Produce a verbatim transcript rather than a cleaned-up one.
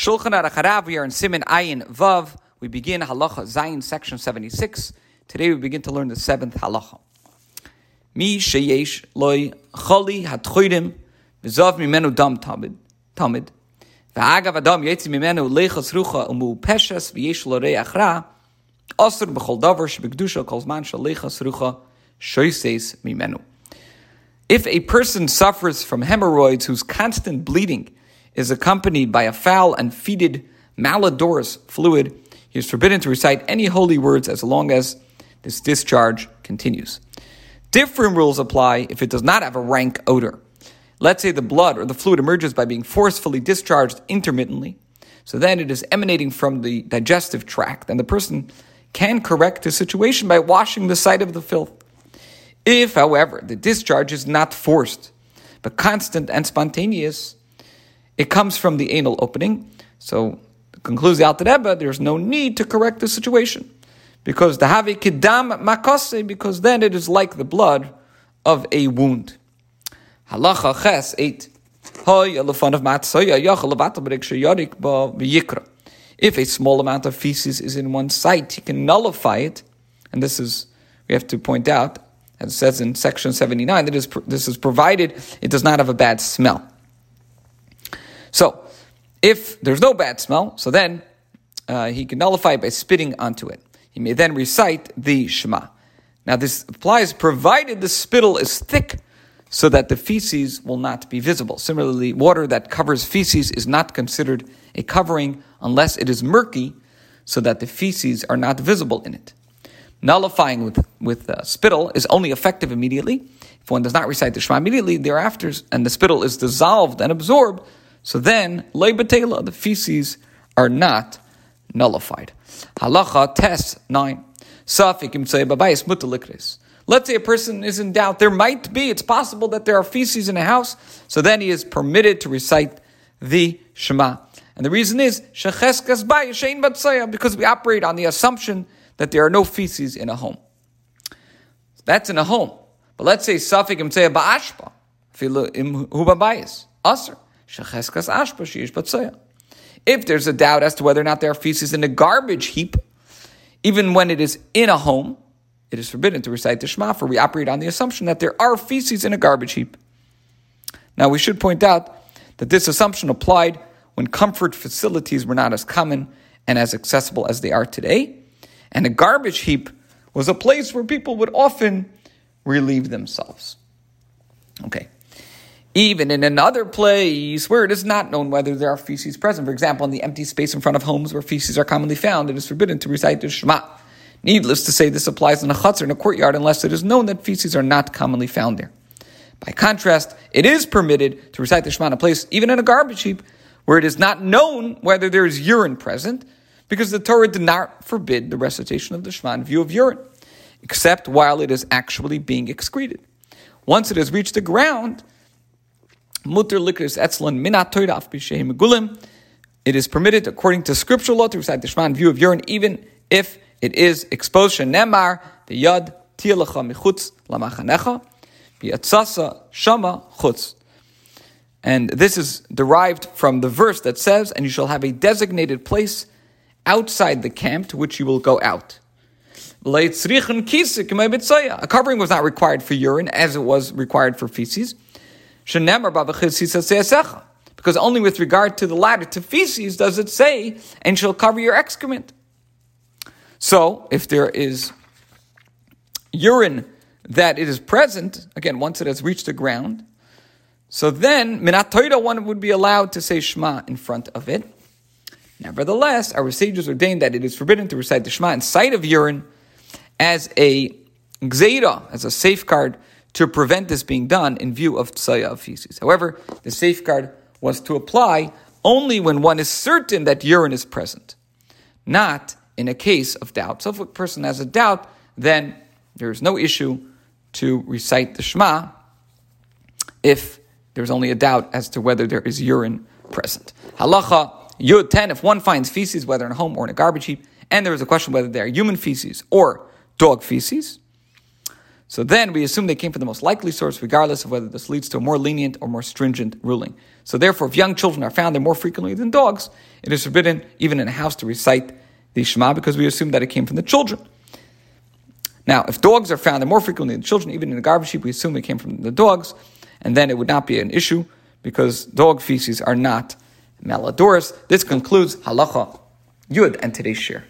Shulchan Aruch Harav, we are in Simen Ayin Vav. We begin Halacha Zayin, section seventy-six. Today we begin to learn the seventh halacha. Mi sheyesh loy choli hatchoidim v'zav mimenu dam tamid tamid v'agav adam yetzi mimenu leichas rucha umu peshes v'yesh lorei achra asur b'chol davar shebekdusha kolzman shaleichas rucha shoyseis mimenu. If a person suffers from hemorrhoids whose constant bleeding is accompanied by a foul and fetid malodorous fluid, he is forbidden to recite any holy words as long as this discharge continues. Different rules apply if it does not have a rank odor. Let's say the blood or the fluid emerges by being forcefully discharged intermittently. So then it is emanating from the digestive tract, and the person can correct the situation by washing the site of the filth. If, however, the discharge is not forced, but constant and spontaneous, it comes from the anal opening, so concludes the Alter Rebbe, there's no need to correct the situation, because the havei kidam makose, because then it is like the blood of a wound. Halacha test eight. If a small amount of feces is in one's sight, he can nullify it, and this is, we have to point out, as it says in section seventy-nine, that is, this is provided it does not have a bad smell. So, if there's no bad smell, so then uh, he can nullify it by spitting onto it. He may then recite the Shema. Now this applies provided the spittle is thick so that the feces will not be visible. Similarly, water that covers feces is not considered a covering unless it is murky so that the feces are not visible in it. Nullifying with, with uh, spittle is only effective immediately. If one does not recite the Shema immediately, thereafter, and the spittle is dissolved and absorbed, so then, lei batela, the feces are not nullified. Halacha test nine. Safikim kim tzaya ba'ashba. Let's say a person is in doubt. There might be, it's possible that there are feces in a house, so then he is permitted to recite the Shema. And the reason is, she'ches kas bayis, because we operate on the assumption that there are no feces in a home. That's in a home. But let's say, safikim kim tzaya ba'ashba, fila im hu Aser. If there's a doubt as to whether or not there are feces in a garbage heap, even when it is in a home, it is forbidden to recite the Shema, for we operate on the assumption that there are feces in a garbage heap. Now we should point out that this assumption applied when comfort facilities were not as common and as accessible as they are today, and a garbage heap was a place where people would often relieve themselves. Okay. Even in another place where it is not known whether there are feces present. For example, in the empty space in front of homes where feces are commonly found, it is forbidden to recite the Shema. Needless to say, this applies in a chutzner, in a courtyard, unless it is known that feces are not commonly found there. By contrast, it is permitted to recite the Shema in a place, even in a garbage heap, where it is not known whether there is urine present, because the Torah did not forbid the recitation of the Shema in view of urine, except while it is actually being excreted. Once it has reached the ground, it is permitted according to scriptural law to recite the Shema in view of urine, even if it is exposed. Shenemar the Yad Michutz Lamachanecha Biatsasa Shama Chutz. And this is derived from the verse that says, "And you shall have a designated place outside the camp to which you will go out." A covering was not required for urine as it was required for feces. Because only with regard to the latter, to feces, does it say, and shall cover your excrement. So, if there is urine that it is present, again, once it has reached the ground, so then, minat Torah, one would be allowed to say Shema in front of it. Nevertheless, our sages ordained that it is forbidden to recite the Shema in sight of urine as a gzeirah, as a safeguard, to prevent this being done in view of tzoya of feces. However, the safeguard was to apply only when one is certain that urine is present, not in a case of doubt. So if a person has a doubt, then there is no issue to recite the Shema if there's only a doubt as to whether there is urine present. Halacha Yod ten, if one finds feces, whether in a home or in a garbage heap, and there is a question whether they are human feces or dog feces, So then we assume they came from the most likely source, regardless of whether this leads to a more lenient or more stringent ruling. So therefore, if young children are found there more frequently than dogs, it is forbidden even in a house to recite the Shema, because we assume that it came from the children. Now, if dogs are found there more frequently than children, even in a garbage heap, we assume it came from the dogs, and then it would not be an issue, because dog feces are not malodorous. This concludes Halacha Yod and today's share.